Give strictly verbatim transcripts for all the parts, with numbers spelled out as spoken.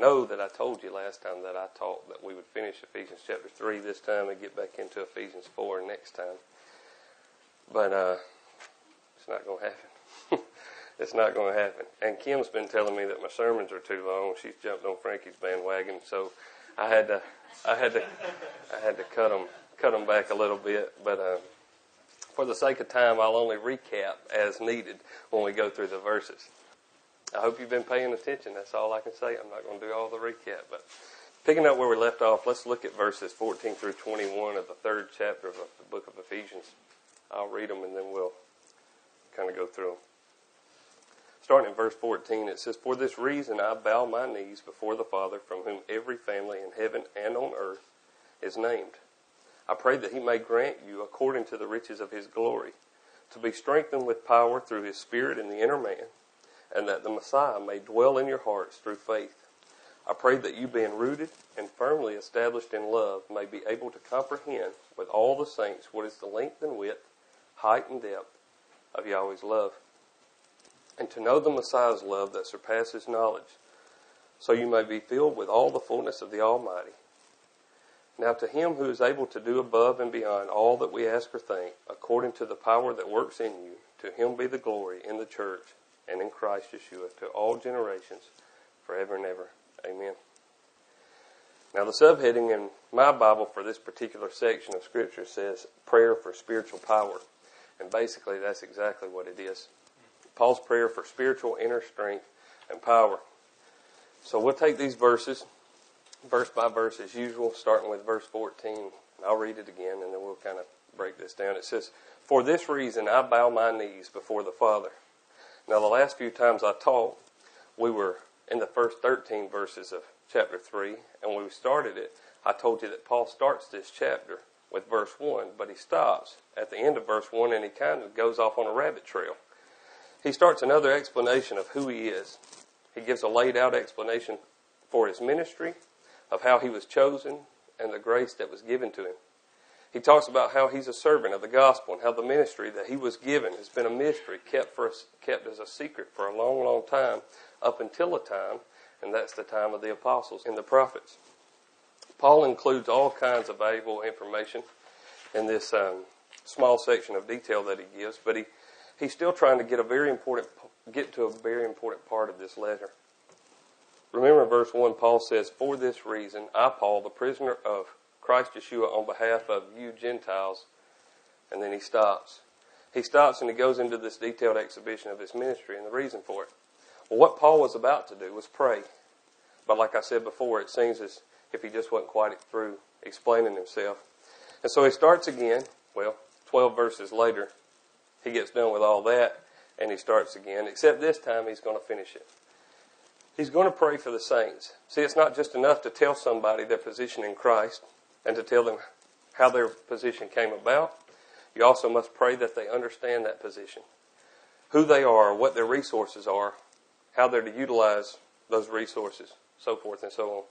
know that I told you last time that I taught that we would finish Ephesians chapter three this time and get back into Ephesians four next time. But uh, it's not going to happen. It's not going to happen. And Kim's been telling me that my sermons are too long. She's jumped on Frankie's bandwagon, so I had to, I had to, I had to cut them, cut them back a little bit. But uh, for the sake of time, I'll only recap as needed when we go through the verses. I hope you've been paying attention. That's all I can say. I'm not going to do all the recap. But picking up where we left off, let's look at verses fourteen through twenty-one of the third chapter of the book of Ephesians. I'll read them and then we'll kind of go through them. Starting in verse fourteen, it says, "For this reason I bow my knees before the Father, from whom every family in heaven and on earth is named. I pray that he may grant you, according to the riches of his glory, to be strengthened with power through his Spirit in the inner man, and that the Messiah may dwell in your hearts through faith. I pray that you, being rooted and firmly established in love, may be able to comprehend with all the saints what is the length and width, height and depth of Yahweh's love, and to know the Messiah's love that surpasses knowledge, so you may be filled with all the fullness of the Almighty. Now to him who is able to do above and beyond all that we ask or think, according to the power that works in you, to him be the glory in the church and in Christ Yeshua, to all generations, forever and ever. Amen." Now the subheading in my Bible for this particular section of Scripture says, "Prayer for Spiritual Power." And basically that's exactly what it is. Paul's prayer for spiritual inner strength and power. So we'll take these verses, verse by verse as usual, starting with verse fourteen. I'll read it again and then we'll kind of break this down. It says, "For this reason I bow my knees before the Father." Now, the last few times I taught, we were in the first thirteen verses of chapter three, and when we started it, I told you that Paul starts this chapter with verse one, but he stops at the end of verse one, and he kind of goes off on a rabbit trail. He starts another explanation of who he is. He gives a laid-out explanation for his ministry, of how he was chosen, and the grace that was given to him. He talks about how he's a servant of the gospel and how the ministry that he was given has been a mystery kept for kept as a secret for a long, long time up until a time, and that's the time of the apostles and the prophets. Paul includes all kinds of valuable information in this um, small section of detail that he gives, but he, he's still trying to get a very important get to a very important part of this letter. Remember verse one, Paul says, "For this reason, I, Paul, the prisoner of Christ Yeshua, on behalf of you Gentiles," and then he stops. He stops and he goes into this detailed exhibition of his ministry and the reason for it. Well, what Paul was about to do was pray. But like I said before, it seems as if he just wasn't quite through explaining himself. And so he starts again. Well, twelve verses later, he gets done with all that and he starts again. Except this time he's going to finish it. He's going to pray for the saints. See, it's not just enough to tell somebody their position in Christ and to tell them how their position came about. You also must pray that they understand that position, who they are, what their resources are, how they're to utilize those resources, so forth and so on.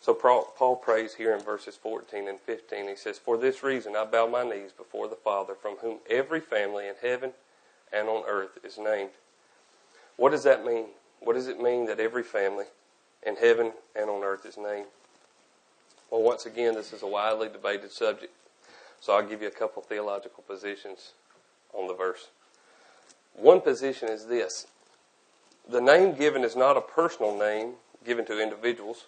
So Paul prays here in verses fourteen and fifteen. He says, "For this reason I bow my knees before the Father, from whom every family in heaven and on earth is named." What does that mean? What does it mean that every family in heaven and on earth is named? Well, once again, this is a widely debated subject, so I'll give you a couple theological positions on the verse. One position is this: the name given is not a personal name given to individuals,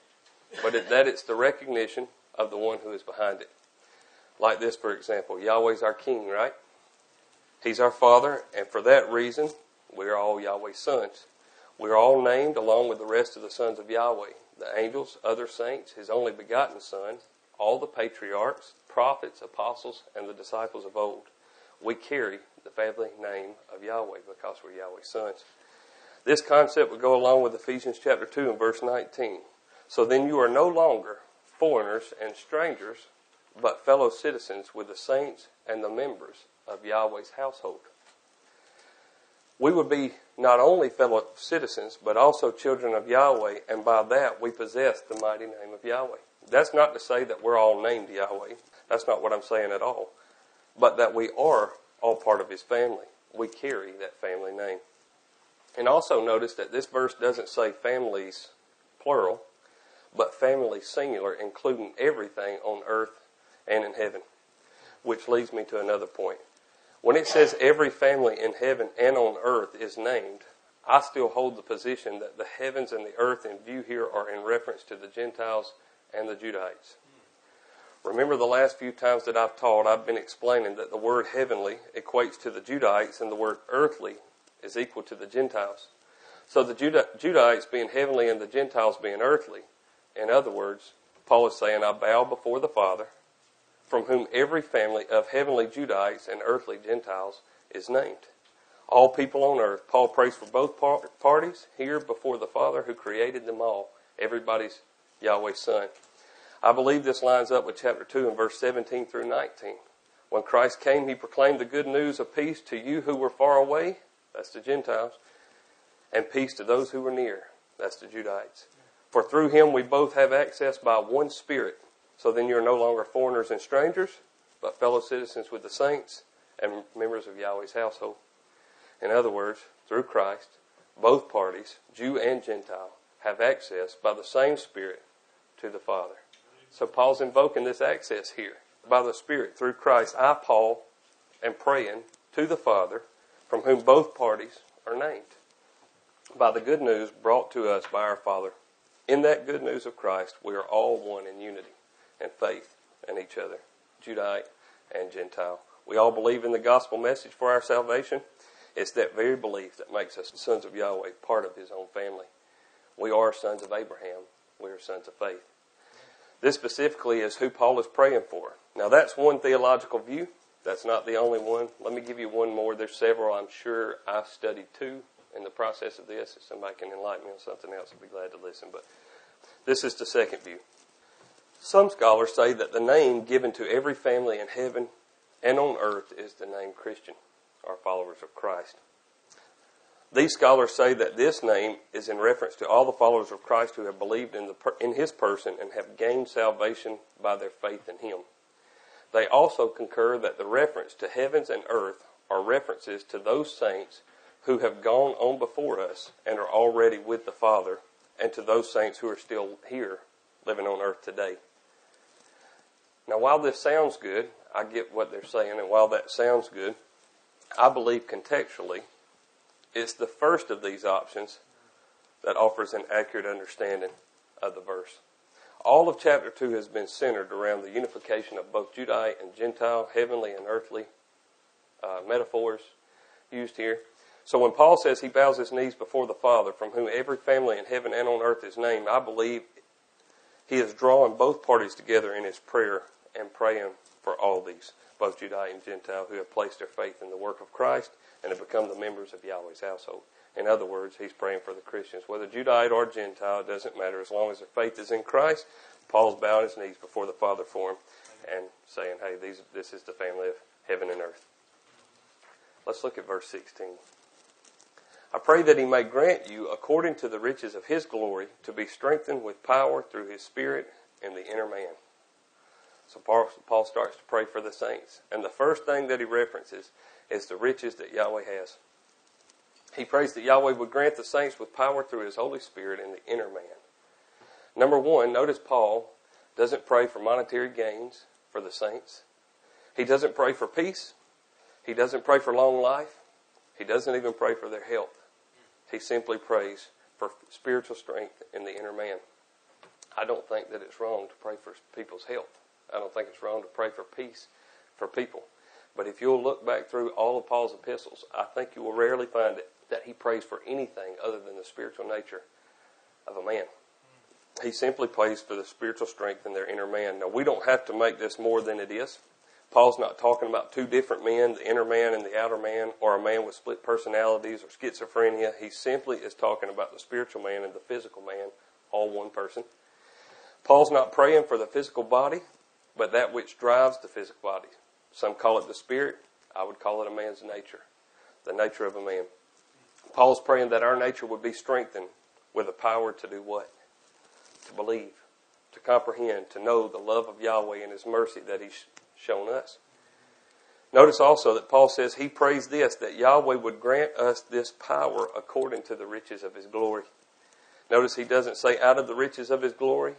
but it, that it's the recognition of the one who is behind it. Like this, for example, Yahweh's our king, right? He's our Father, and for that reason, we are all Yahweh's sons. We are all named along with the rest of the sons of Yahweh, the angels, other saints, his only begotten Son, all the patriarchs, prophets, apostles, and the disciples of old. We carry the family name of Yahweh because we're Yahweh's sons. This concept would go along with Ephesians chapter two and verse nineteen. "So then you are no longer foreigners and strangers, but fellow citizens with the saints and the members of Yahweh's household." We would be not only fellow citizens, but also children of Yahweh, and by that we possess the mighty name of Yahweh. That's not to say that we're all named Yahweh. That's not what I'm saying at all. But that we are all part of his family. We carry that family name. And also notice that this verse doesn't say families, plural. but family singular, including everything on earth and in heaven. Which leads me to another point. When it says every family in heaven and on earth is named, I still hold the position that the heavens and the earth in view here are in reference to the Gentiles and the Judahites. Remember the last few times that I've taught, I've been explaining that the word heavenly equates to the Judahites and the word earthly is equal to the Gentiles. So the Judahites being heavenly and the Gentiles being earthly. In other words, Paul is saying, I bow before the Father, from whom every family of heavenly Judahites and earthly Gentiles is named. All people on earth. Paul prays for both parties here before the Father who created them all. Everybody's Yahweh's Son. I believe this lines up with chapter two and verse seventeen through nineteen. When Christ came, he proclaimed the good news of peace to you who were far away. That's the Gentiles. And peace to those who were near. That's the Judahites. For through him we both have access by one Spirit. So then you are no longer foreigners and strangers, but fellow citizens with the saints and members of Yahweh's household. In other words, through Christ, both parties, Jew and Gentile, have access by the same Spirit to the Father. So Paul's invoking this access here. By the Spirit, through Christ, I, Paul, am praying to the Father, from whom both parties are named, by the good news brought to us by our Father. In that good news of Christ, we are all one in unity and faith in each other, Judahite and Gentile. We all believe in the gospel message for our salvation. It's that very belief that makes us sons of Yahweh, part of his own family. We are sons of Abraham. We are sons of faith. This specifically is who Paul is praying for. Now that's one theological view. That's not the only one. Let me give you one more. There's several. I'm sure I studied two in the process of this. If somebody can enlighten me on something else, I'd be glad to listen. But this is the second view. Some scholars say that the name given to every family in heaven and on earth is the name Christian, or followers of Christ. These scholars say that this name is in reference to all the followers of Christ who have believed in, the, in his person and have gained salvation by their faith in him. They also concur that the reference to heavens and earth are references to those saints who have gone on before us and are already with the Father, and to those saints who are still here living on earth today. Now, while this sounds good, I get what they're saying, and while that sounds good, I believe contextually it's the first of these options that offers an accurate understanding of the verse. All of chapter two has been centered around the unification of both Judahite and Gentile, heavenly and earthly uh, metaphors used here. So when Paul says he bows his knees before the Father, from whom every family in heaven and on earth is named, I believe he is drawing both parties together in his prayer and praying for all these, both Judahite and Gentile, who have placed their faith in the work of Christ and have become the members of Yahweh's household. In other words, he's praying for the Christians. Whether Judahite or Gentile, it doesn't matter. As long as their faith is in Christ, Paul's bowing his knees before the Father for him and saying, hey, these, this is the family of heaven and earth. Let's look at verse sixteen. I pray that he may grant you, according to the riches of his glory, to be strengthened with power through his Spirit in the inner man. So Paul, Paul starts to pray for the saints. And the first thing that he references is the riches that Yahweh has. He prays that Yahweh would grant the saints with power through his Holy Spirit in the inner man. Number one, notice Paul doesn't pray for monetary gains for the saints. He doesn't pray for peace. He doesn't pray for long life. He doesn't even pray for their health. He simply prays for spiritual strength in the inner man. I don't think that it's wrong to pray for people's health. I don't think it's wrong to pray for peace for people. But if you'll look back through all of Paul's epistles, I think you will rarely find it, that he prays for anything other than the spiritual nature of a man. He simply prays for the spiritual strength in their inner man. Now, we don't have to make this more than it is. Paul's not talking about two different men, the inner man and the outer man, or a man with split personalities or schizophrenia. He simply is talking about the spiritual man and the physical man, all one person. Paul's not praying for the physical body, but that which drives the physical body. Some call it the spirit. I would call it a man's nature, the nature of a man. Paul's praying that our nature would be strengthened with the power to do what? To believe, to comprehend, to know the love of Yahweh and his mercy that he's shown us. Notice also that Paul says he prays this, that Yahweh would grant us this power according to the riches of his glory. Notice he doesn't say out of the riches of his glory,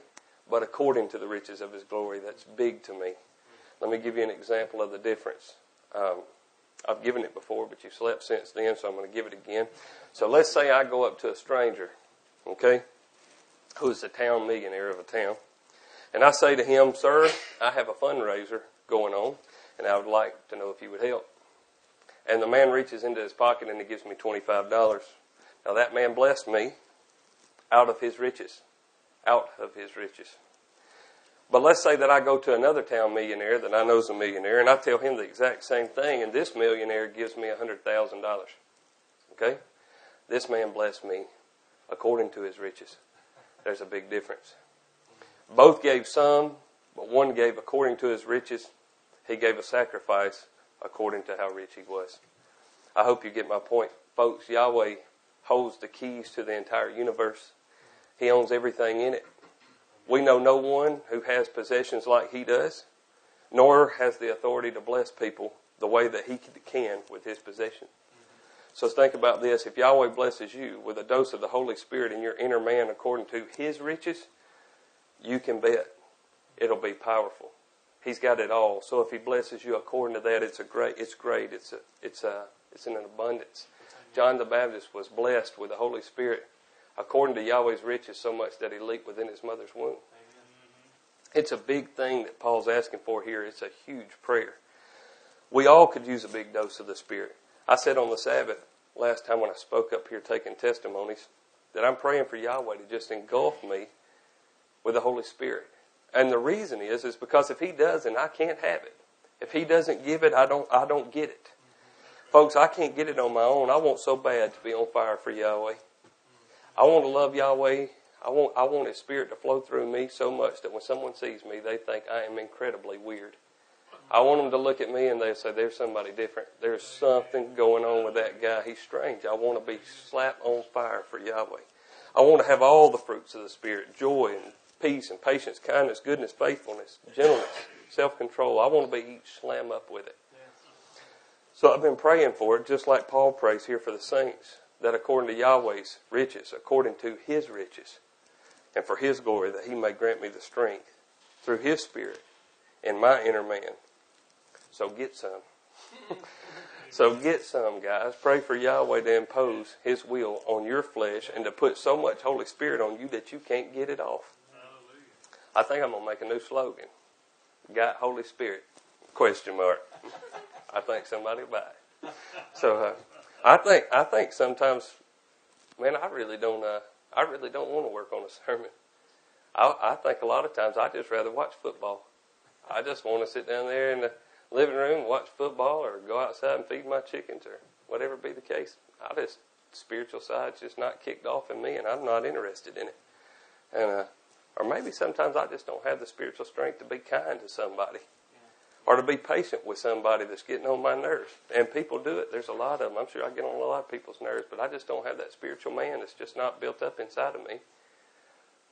but according to the riches of his glory. That's big to me. Let me give you an example of the difference. Um, I've given it before, but you slept since then, so I'm going to give it again. So let's say I go up to a stranger, okay, who's the town millionaire of a town, and I say to him, "Sir, I have a fundraiser going on, and I would like to know if you would help." And the man reaches into his pocket and he gives me twenty-five dollars. Now that man blessed me out of his riches, out of his riches. But let's say that I go to another town millionaire that I know is a millionaire, and I tell him the exact same thing, and this millionaire gives me one hundred thousand dollars. Okay? This man blessed me according to his riches. There's a big difference. Both gave some, but one gave according to his riches. He gave a sacrifice according to how rich he was. I hope you get my point. Folks, Yahweh holds the keys to the entire universe. He owns everything in it. We know no one who has possessions like he does, nor has the authority to bless people the way that he can with his possession. So think about this. If Yahweh blesses you with a dose of the Holy Spirit in your inner man according to his riches, you can bet it'll be powerful. He's got it all. So if he blesses you according to that, it's a great, it's great, it's a, it's a, it's in an abundance. John the Baptist was blessed with the Holy Spirit according to Yahweh's riches so much that he leaped within his mother's womb. Amen. It's a big thing that Paul's asking for here. It's a huge prayer. We all could use a big dose of the Spirit. I said on the Sabbath last time when I spoke up here taking testimonies that I'm praying for Yahweh to just engulf me with the Holy Spirit. And the reason is, is because if he doesn't, I can't have it. If he doesn't give it, I don't, I don't get it. Folks, I can't get it on my own. I want so bad to be on fire for Yahweh. I want to love Yahweh. I want, I want his Spirit to flow through me so much that when someone sees me, they think I am incredibly weird. I want them to look at me and they say, there's somebody different. There's something going on with that guy. He's strange. I want to be slap on fire for Yahweh. I want to have all the fruits of the Spirit, joy and peace and patience, kindness, goodness, faithfulness, gentleness, self-control. I want to be each slam up with it. So I've been praying for it, just like Paul prays here for the saints, that according to Yahweh's riches, according to his riches, and for his glory, that he may grant me the strength through his Spirit in my inner man. So get some. So get some, guys. Pray for Yahweh to impose his will on your flesh and to put so much Holy Spirit on you that you can't get it off. Hallelujah. I think I'm going to make a new slogan. Got Holy Spirit? Question mark. I think somebody will buy it. So, uh, I think I think sometimes, man, I really don't uh, I really don't want to work on a sermon. I, I think a lot of times I just rather watch football. I just want to sit down there in the living room and watch football, or go outside and feed my chickens, or whatever be the case. I just spiritual side's just not kicked off in me, and I'm not interested in it. And uh, or maybe sometimes I just don't have the spiritual strength to be kind to somebody. Or to be patient with somebody that's getting on my nerves. And people do it. There's a lot of them. I'm sure I get on a lot of people's nerves, but I just don't have that spiritual man that's just not built up inside of me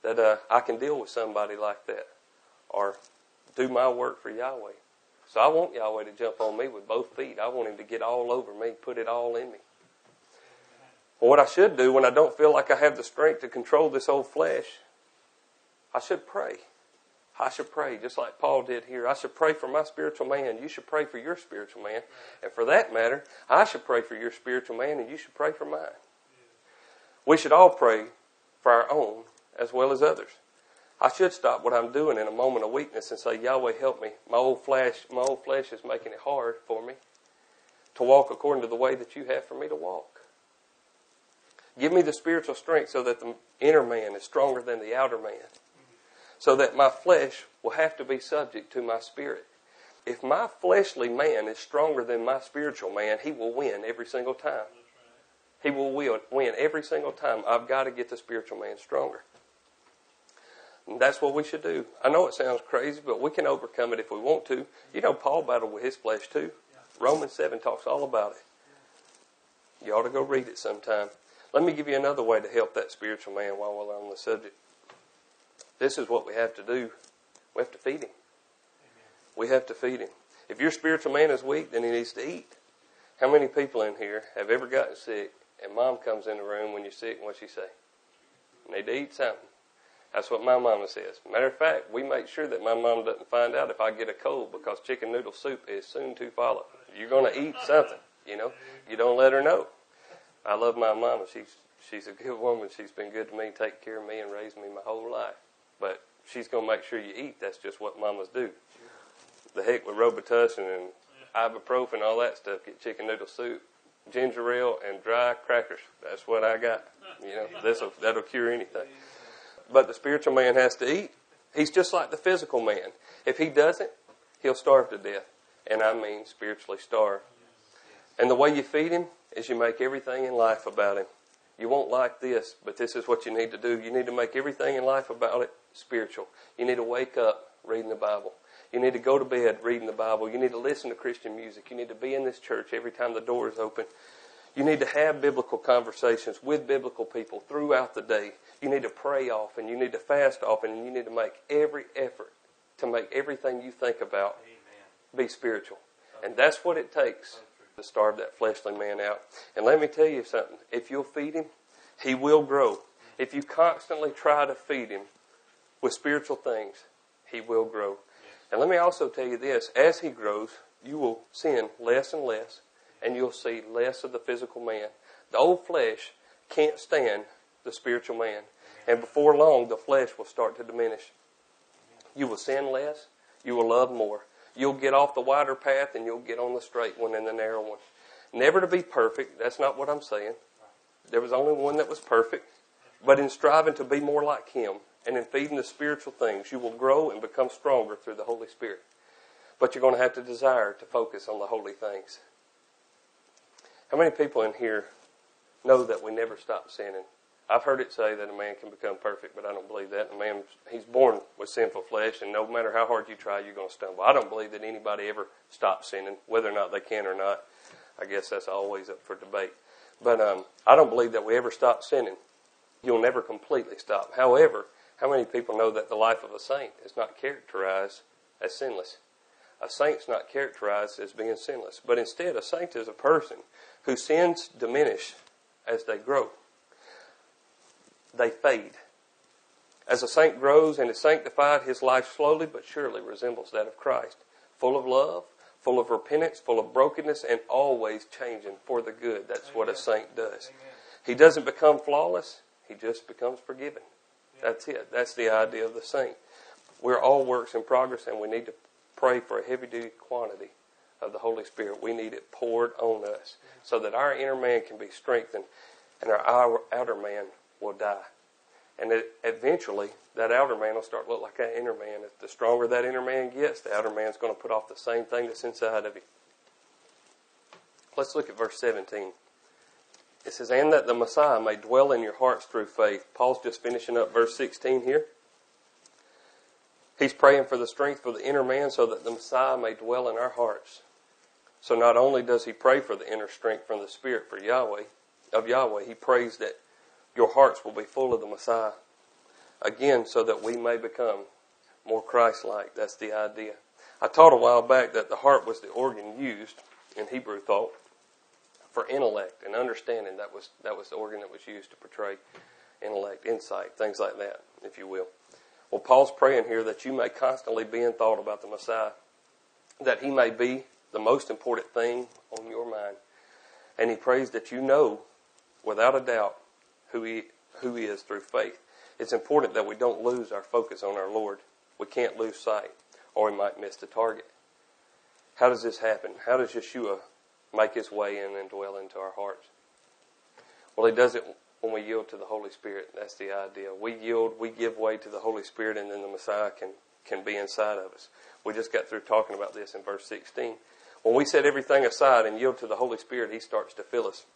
that uh, I can deal with somebody like that or do my work for Yahweh. So I want Yahweh to jump on me with both feet. I want him to get all over me, put it all in me. Well, what I should do when I don't feel like I have the strength to control this old flesh, I should pray. I should pray, just like Paul did here. I should pray for my spiritual man. You should pray for your spiritual man. And for that matter, I should pray for your spiritual man, and you should pray for mine. We should all pray for our own as well as others. I should stop what I'm doing in a moment of weakness and say, Yahweh, help me. My old flesh, my old flesh is making it hard for me to walk according to the way that you have for me to walk. Give me the spiritual strength so that the inner man is stronger than the outer man, so that my flesh will have to be subject to my spirit. If my fleshly man is stronger than my spiritual man, he will win every single time. He will win every single time. I've got to get the spiritual man stronger. And that's what we should do. I know it sounds crazy, but we can overcome it if we want to. You know, Paul battled with his flesh too. Romans seven talks all about it. You ought to go read it sometime. Let me give you another way to help that spiritual man while we're on the subject. This is what we have to do. We have to feed him. Amen. We have to feed him. If your spiritual man is weak, then he needs to eat. How many people in here have ever gotten sick and mom comes in the room when you're sick and what's she say? need to eat something. That's what my mama says. Matter of fact, we make sure that my mama doesn't find out if I get a cold, because chicken noodle soup is soon to follow. You're going to eat something, you know. You don't let her know. I love my mama. She's, she's a good woman. She's been good to me, taking care of me, and raised me my whole life. But she's going to make sure you eat. That's just what mamas do. The heck with Robitussin and ibuprofen, all that stuff. Get chicken noodle soup, ginger ale, and dry crackers. That's what I got. You know, this'll, that'll cure anything. But the spiritual man has to eat. He's just like the physical man. If he doesn't, he'll starve to death. And I mean spiritually starve. And the way you feed him is you make everything in life about him. You won't like this, but this is what you need to do. You need to make everything in life about it spiritual. You need to wake up reading the Bible. You need to go to bed reading the Bible. You need to listen to Christian music. You need to be in this church every time the door is open. You need to have biblical conversations with biblical people throughout the day. You need to pray often. You need to fast often. And you need to make every effort to make everything you think about Amen. Be spiritual. And that's what it takes to starve that fleshly man out. And let me tell you something. If you'll feed him, he will grow. If you constantly try to feed him with spiritual things, he will grow. And let me also tell you this. As he grows, you will sin less and less. And you'll see less of the physical man. The old flesh can't stand the spiritual man. And before long, the flesh will start to diminish. You will sin less. You will love more. You'll get off the wider path and you'll get on the straight one and the narrow one. Never to be perfect. That's not what I'm saying. There was only one that was perfect. But in striving to be more like him and in feeding the spiritual things, you will grow and become stronger through the Holy Spirit. But you're going to have to desire to focus on the holy things. How many people in here know that we never stop sinning? I've heard it say that a man can become perfect, but I don't believe that. A man, he's born with sinful flesh, and no matter how hard you try, you're going to stumble. I don't believe that anybody ever stops sinning, whether or not they can or not. I guess that's always up for debate. But um, I don't believe that we ever stop sinning. You'll never completely stop. However, how many people know that the life of a saint is not characterized as sinless? A saint's not characterized as being sinless, but instead a saint is a person whose sins diminish as they grow. They fade. As a saint grows and is sanctified, his life slowly but surely resembles that of Christ, full of love, full of repentance, full of brokenness, and always changing for the good. That's Amen. What a saint does. Amen. He doesn't become flawless, he just becomes forgiven. Yeah. That's it. That's the idea of the saint. We're all works in progress, and we need to pray for a heavy-duty quantity of the Holy Spirit. We need it poured on us so that our inner man can be strengthened and our outer man will die. And it, eventually, that outer man will start to look like that inner man. If the stronger that inner man gets, the outer man's going to put off the same thing that's inside of him. Let's look at verse seventeen. It says, "And that the Messiah may dwell in your hearts through faith." Paul's just finishing up verse sixteen here. He's praying for the strength for the inner man so that the Messiah may dwell in our hearts. So not only does he pray for the inner strength from the Spirit for Yahweh, of Yahweh, he prays that your hearts will be full of the Messiah. Again, so that we may become more Christ-like. That's the idea. I taught a while back that the heart was the organ used in Hebrew thought for intellect and understanding. That was, that was the organ that was used to portray intellect, insight, things like that, if you will. Well, Paul's praying here that you may constantly be in thought about the Messiah, that he may be the most important thing on your mind. And he prays that you know, without a doubt, who he, who he is through faith. It's important that we don't lose our focus on our Lord. We can't lose sight, or we might miss the target. How does this happen? How does Yeshua make his way in and dwell into our hearts? Well, he does it when we yield to the Holy Spirit. That's the idea. We yield, we give way to the Holy Spirit, and then the Messiah can, can be inside of us. We just got through talking about this in verse sixteen. When we set everything aside and yield to the Holy Spirit, he starts to fill us.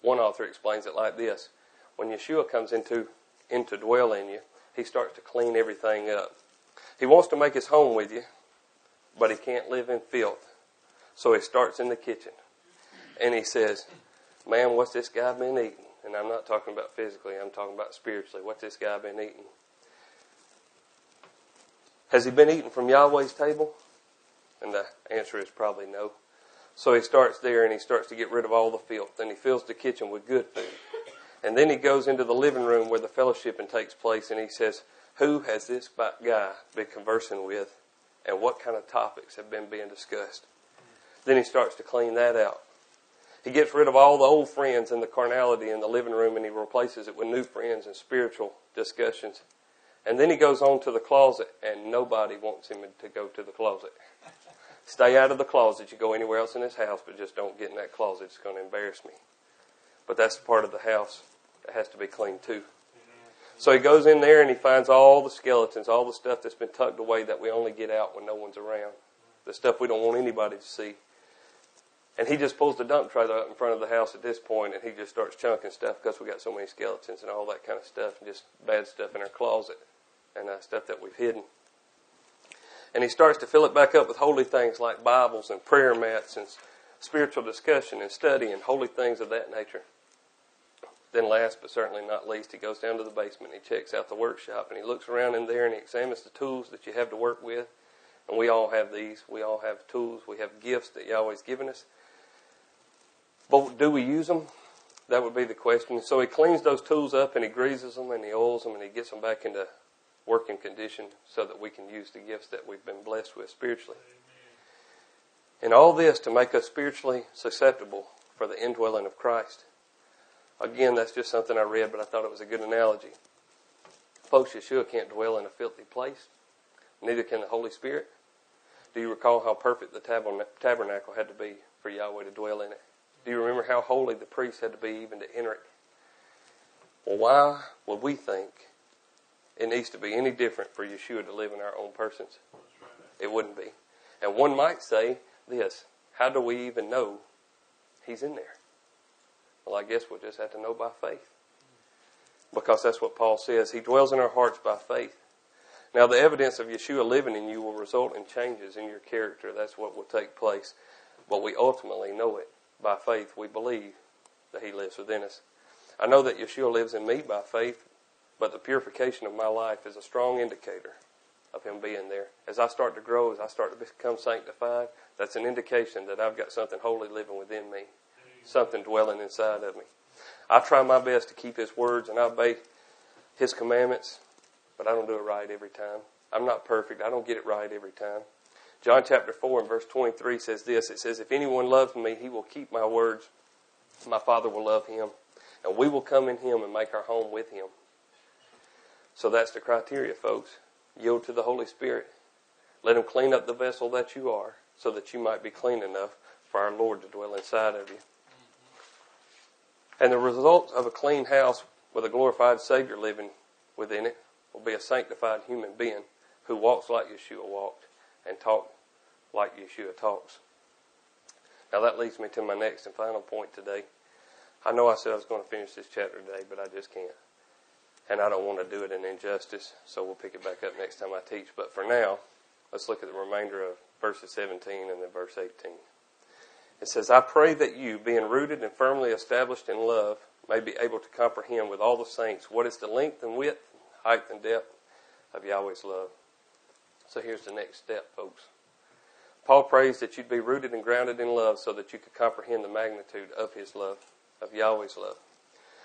One author explains it like this. When Yeshua comes into, into dwell in you, he starts to clean everything up. He wants to make his home with you, but he can't live in filth. So he starts in the kitchen. And he says, "Man, what's this guy been eating?" And I'm not talking about physically, I'm talking about spiritually. What's this guy been eating? Has he been eating from Yahweh's table? And the answer is probably no. So he starts there and he starts to get rid of all the filth. And he fills the kitchen with good food. And then he goes into the living room where the fellowshipping takes place, and he says, who has this guy been conversing with, and what kind of topics have been being discussed? Then he starts to clean that out. He gets rid of all the old friends and the carnality in the living room, and he replaces it with new friends and spiritual discussions. And then he goes on to the closet, and nobody wants him to go to the closet. Stay out of the closet. You go anywhere else in this house, but just don't get in that closet. It's going to embarrass me. But that's the part of the house that has to be cleaned too. So he goes in there and he finds all the skeletons, all the stuff that's been tucked away that we only get out when no one's around. The stuff we don't want anybody to see. And he just pulls the dump trailer up in front of the house at this point, and he just starts chunking stuff because we got so many skeletons and all that kind of stuff, and just bad stuff in our closet and uh, stuff that we've hidden. And he starts to fill it back up with holy things like Bibles and prayer mats and spiritual discussion and study and holy things of that nature. Then last but certainly not least, he goes down to the basement and he checks out the workshop, and he looks around in there and he examines the tools that you have to work with. And we all have these. We all have tools. We have gifts that Yahweh's given us. But do we use them? That would be the question. So he cleans those tools up and he greases them and he oils them and he gets them back into working condition so that we can use the gifts that we've been blessed with spiritually. And all this to make us spiritually susceptible for the indwelling of Christ. Again, that's just something I read, but I thought it was a good analogy. Folks, Yeshua can't dwell in a filthy place. Neither can the Holy Spirit. Do you recall how perfect the tabernacle had to be for Yahweh to dwell in it? Do you remember how holy the priests had to be even to enter it? Well, why would we think it needs to be any different for Yeshua to live in our own persons? It wouldn't be. And one might say this, how do we even know he's in there? Well, I guess we'll just have to know by faith. Because that's what Paul says. He dwells in our hearts by faith. Now, the evidence of Yeshua living in you will result in changes in your character. That's what will take place. But we ultimately know it. By faith, we believe that he lives within us. I know that Yeshua lives in me by faith, but the purification of my life is a strong indicator of him being there. As I start to grow, as I start to become sanctified, that's an indication that I've got something holy living within me, something dwelling inside of me. I try my best to keep his words and I obey his commandments, but I don't do it right every time. I'm not perfect. I don't get it right every time. John chapter four and verse twenty-three says this. It says, if anyone loves me, he will keep my words. My Father will love him, and we will come in him and make our home with him. So that's the criteria, folks. Yield to the Holy Spirit. Let him clean up the vessel that you are so that you might be clean enough for our Lord to dwell inside of you. And the result of a clean house with a glorified Savior living within it will be a sanctified human being who walks like Yeshua walked and talks like Yeshua talks. Now that leads me to my next and final point today. I know I said I was going to finish this chapter today, but I just can't. And I don't want to do it in injustice, so we'll pick it back up next time I teach. But for now, let's look at the remainder of verses seventeen and then verse eighteen. It says, I pray that you, being rooted and firmly established in love, may be able to comprehend with all the saints what is the length and width, height and depth of Yahweh's love. So here's the next step, folks. Paul prays that you'd be rooted and grounded in love so that you could comprehend the magnitude of his love, of Yahweh's love.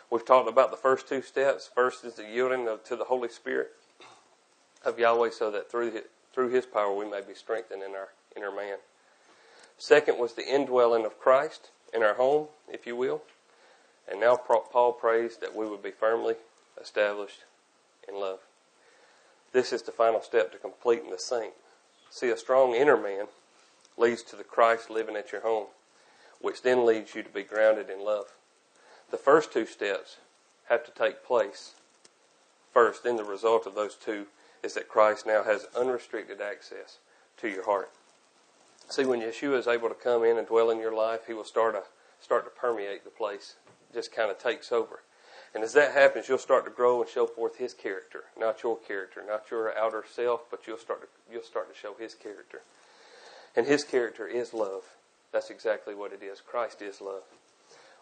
We've talked about the first two steps. First is the yielding of, to the Holy Spirit of Yahweh so that through his, through his power we may be strengthened in our inner man. Second was the indwelling of Christ in our home, if you will. And now Paul prays that we would be firmly established in love. This is the final step to completing the saint. See, a strong inner man leads to the Christ living at your home, which then leads you to be grounded in love. The first two steps have to take place first. Then the result of those two is that Christ now has unrestricted access to your heart. See, when Yeshua is able to come in and dwell in your life, he will start to, start to permeate the place. Just kind of takes over. And as that happens, you'll start to grow and show forth his character, not your character, not your outer self, but you'll start to, you'll start to show his character. And his character is love. That's exactly what it is. Christ is love.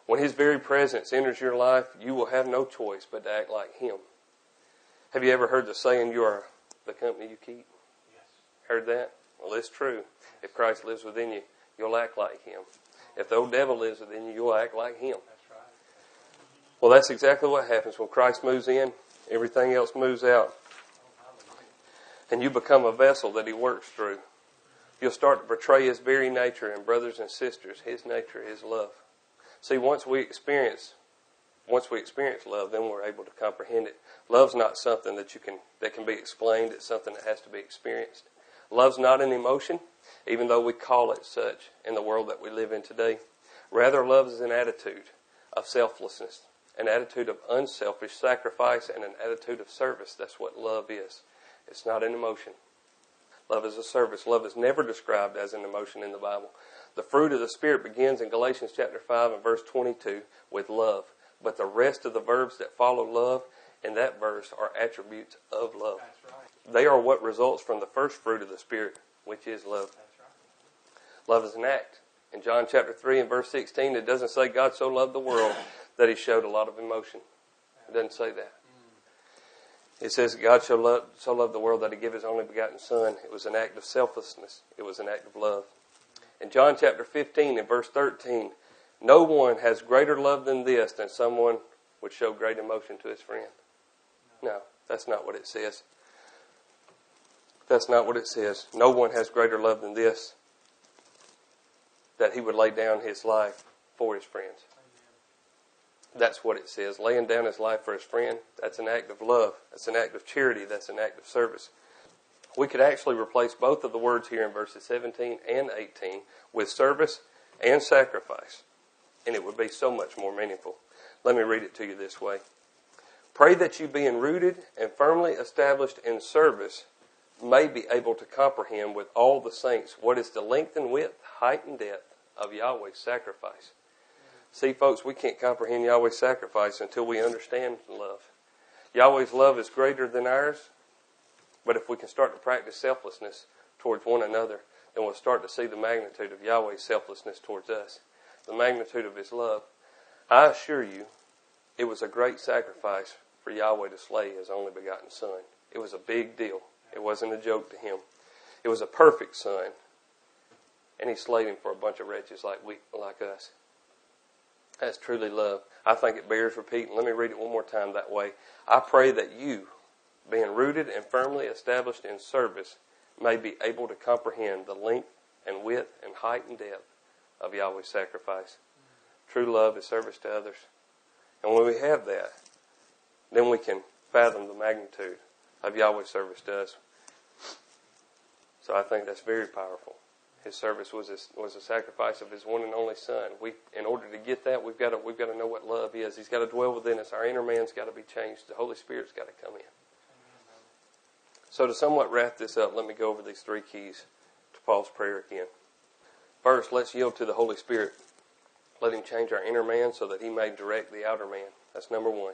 When his very presence enters your life, you will have no choice but to act like him. Have you ever heard the saying, you are the company you keep? Yes. Heard that? Well, it's true. If Christ lives within you, you'll act like him. If the old devil lives within you, you'll act like him. That's right. Well, that's exactly what happens. When Christ moves in, everything else moves out. And you become a vessel that He works through. You'll start to portray His very nature in brothers and sisters, His nature, His love. See, once we experience once we experience love, then we're able to comprehend it. Love's not something that you can that can be explained, it's something that has to be experienced. Love's not an emotion, even though we call it such in the world that we live in today. Rather, love is an attitude of selflessness, an attitude of unselfish sacrifice, and an attitude of service. That's what love is. It's not an emotion. Love is a service. Love is never described as an emotion in the Bible. The fruit of the Spirit begins in Galatians chapter five and verse twenty-two with love. But the rest of the verbs that follow love in that verse are attributes of love. That's right. They are what results from the first fruit of the Spirit, which is love. That's right. Love is an act. In John chapter three and verse sixteen, it doesn't say God so loved the world that He showed a lot of emotion. It doesn't say that. It says God so loved, so loved the world that He gave His only begotten Son. It was an act of selflessness. It was an act of love. In John chapter fifteen and verse thirteen, no one has greater love than this, than someone would show great emotion to his friend. No, that's not what it says. That's not what it says. No one has greater love than this, that he would lay down his life for his friends. That's what it says. Laying down his life for his friend, that's an act of love. That's an act of charity. That's an act of service. We could actually replace both of the words here in verses seventeen and eighteen with service and sacrifice, and it would be so much more meaningful. Let me read it to you this way. Pray that you, being rooted and firmly established in service, may be able to comprehend with all the saints what is the length and width, height and depth of Yahweh's sacrifice. See, folks, we can't comprehend Yahweh's sacrifice until we understand love. Yahweh's love is greater than ours, but if we can start to practice selflessness towards one another, then we'll start to see the magnitude of Yahweh's selflessness towards us, the magnitude of His love. I assure you, it was a great sacrifice for Yahweh to slay His only begotten Son. It was a big deal. It wasn't a joke to Him. It was a perfect Son, and He slayed Him for a bunch of wretches like we, like us. That's truly love. I think it bears repeating. Let me read it one more time that way. I pray that you, being rooted and firmly established in service, may be able to comprehend the length and width and height and depth of Yahweh's sacrifice. True love is service to others. And when we have that, then we can fathom the magnitude of Yahweh's service to us. So I think that's very powerful. His service was his, was a sacrifice of His one and only Son. We, in order to get that, we've got to we've got to know what love is. He's got to dwell within us. Our inner man's got to be changed. The Holy Spirit's got to come in. So to somewhat wrap this up, let me go over these three keys to Paul's prayer again. First, let's yield to the Holy Spirit. Let Him change our inner man so that He may direct the outer man. That's number one.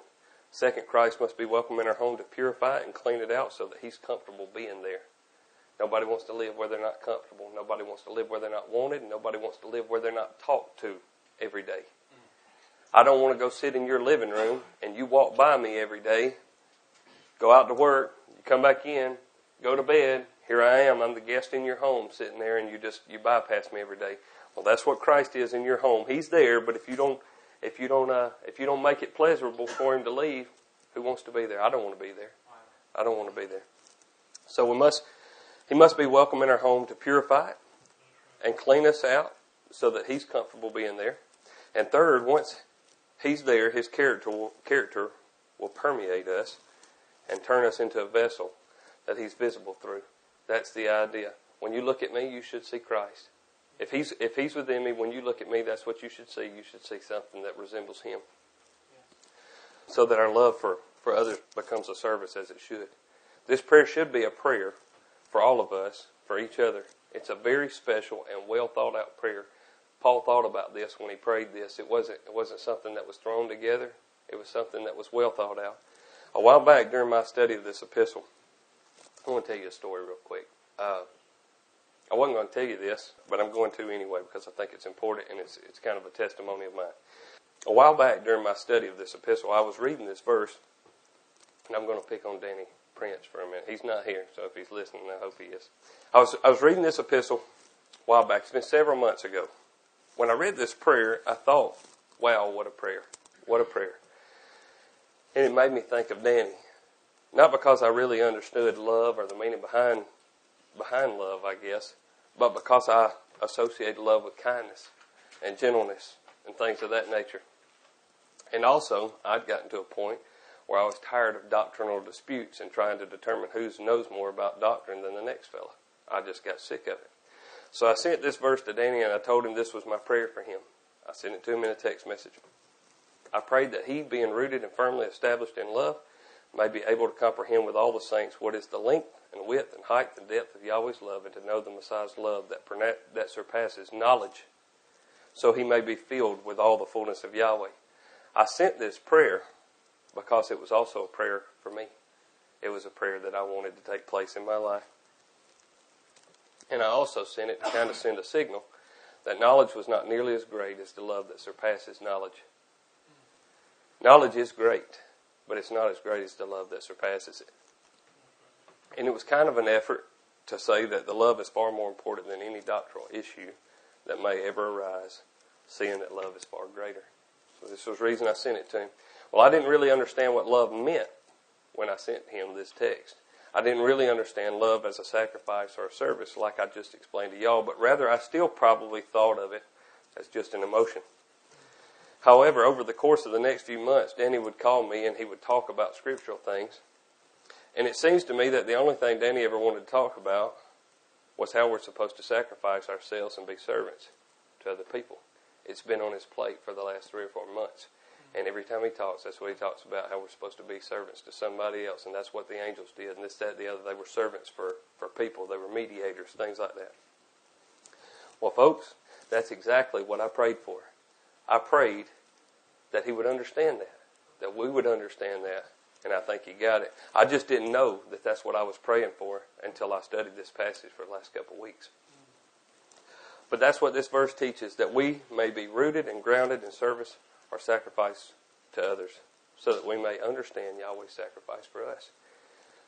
Second, Christ must be welcome in our home to purify it and clean it out so that He's comfortable being there. Nobody wants to live where they're not comfortable. Nobody wants to live where they're not wanted. Nobody wants to live where they're not talked to every day. I don't want to go sit in your living room and you walk by me every day, go out to work, you come back in, go to bed. Here I am. I'm the guest in your home sitting there, and you just you bypass me every day. Well, that's what Christ is in your home. He's there, but if you don't if you don't uh, if you don't make it pleasurable for Him to leave, who wants to be there? I don't want to be there. I don't want to be there. So we must. He must be welcome in our home to purify it and clean us out so that He's comfortable being there. And third, once He's there, His character will, character will permeate us and turn us into a vessel that He's visible through. That's the idea. When you look at me, you should see Christ. If He's if He's within me, when you look at me, that's what you should see. You should see something that resembles Him. So that our love for, for others becomes a service as it should. This prayer should be a prayer for all of us, for each other. It's a very special and well thought out prayer. Paul thought about this when he prayed this. It wasn't, it wasn't something that was thrown together. It was something that was well thought out. A while back during my study of this epistle, I want to tell you a story real quick. Uh, I wasn't going to tell you this, but I'm going to anyway because I think it's important and it's, it's kind of a testimony of mine. A while back during my study of this epistle, I was reading this verse, and I'm going to pick on Danny Prince for a minute. He's not here, so if he's listening, I hope he is. I was I was reading this epistle a while back. It's been several months ago. When I read this prayer, I thought, wow, what a prayer. What a prayer. And it made me think of Danny. Not because I really understood love or the meaning behind behind love, I guess, but because I associated love with kindness and gentleness and things of that nature. And also, I'd gotten to a point where I was tired of doctrinal disputes and trying to determine who knows more about doctrine than the next fellow. I just got sick of it. So I sent this verse to Danny, and I told him this was my prayer for him. I sent it to him in a text message. I prayed that he, being rooted and firmly established in love, may be able to comprehend with all the saints what is the length and width and height and depth of Yahweh's love, and to know the Messiah's love that that surpasses knowledge, so he may be filled with all the fullness of Yahweh. I sent this prayer because it was also a prayer for me. It was a prayer that I wanted to take place in my life. And I also sent it to kind of send a signal that knowledge was not nearly as great as the love that surpasses knowledge. Knowledge is great, but it's not as great as the love that surpasses it. And it was kind of an effort to say that the love is far more important than any doctrinal issue that may ever arise, seeing that love is far greater. So this was the reason I sent it to him. Well, I didn't really understand what love meant when I sent him this text. I didn't really understand love as a sacrifice or a service like I just explained to y'all, but rather I still probably thought of it as just an emotion. However, over the course of the next few months, Danny would call me and he would talk about scriptural things. And it seems to me that the only thing Danny ever wanted to talk about was how we're supposed to sacrifice ourselves and be servants to other people. It's been on his plate for the last three or four months. And every time he talks, that's what he talks about, how we're supposed to be servants to somebody else. And that's what the angels did. And this, that, the other. They were servants for, for people. They were mediators, things like that. Well, folks, that's exactly what I prayed for. I prayed that he would understand that, that we would understand that. And I think he got it. I just didn't know that that's what I was praying for until I studied this passage for the last couple of weeks. But that's what this verse teaches, that we may be rooted and grounded in service or sacrifice to others, so that we may understand Yahweh's sacrifice for us.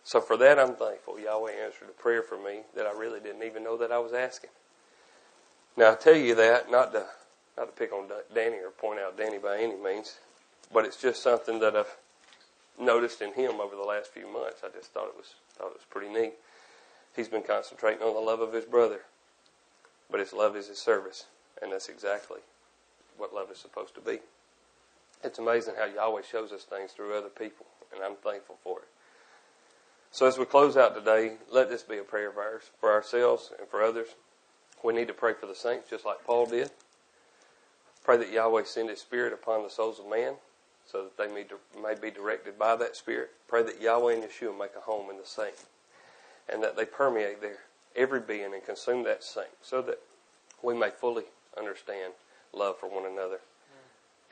So for that, I'm thankful. Yahweh answered a prayer for me that I really didn't even know that I was asking. Now, I tell you that, not to, not to pick on Danny or point out Danny by any means, but it's just something that I've noticed in him over the last few months. I just thought it was, thought it was pretty neat. He's been concentrating on the love of his brother, but his love is his service, and that's exactly what love is supposed to be. It's amazing how Yahweh shows us things through other people, and I'm thankful for it. So as we close out today, let this be a prayer of ours for ourselves and for others. We need to pray for the saints, just like Paul did. Pray that Yahweh send his Spirit upon the souls of man, so that they may be directed by that Spirit. Pray that Yahweh and Yeshua make a home in the saint, and that they permeate there, every being, and consume that saint, so that we may fully understand love for one another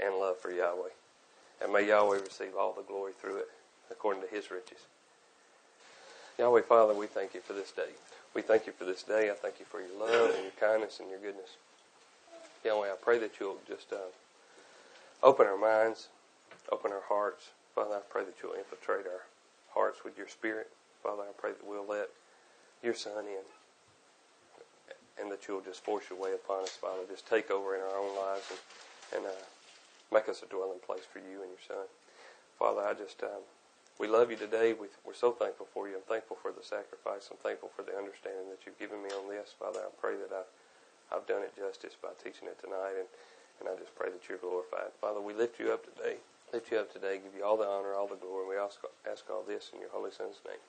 and love for Yahweh. And may Yahweh receive all the glory through it, according to his riches. Yahweh, Father, we thank you for this day. We thank you for this day. I thank you for your love and your kindness and your goodness. Yahweh, I pray that you'll just uh, open our minds, open our hearts. Father, I pray that you'll infiltrate our hearts with your Spirit. Father, I pray that we'll let your Son in, and that you'll just force your way upon us, Father. Just take over in our own lives and, and uh, make us a dwelling place for you and your Son. Father, I just, um, we love you today. We, we're so thankful for you. I'm thankful for the sacrifice. I'm thankful for the understanding that you've given me on this. Father, I pray that I, I've done it justice by teaching it tonight, and, and I just pray that you're glorified. Father, we lift you up today. Lift you up today. Give you all the honor, all the glory. We ask, ask all this in your Holy Son's name.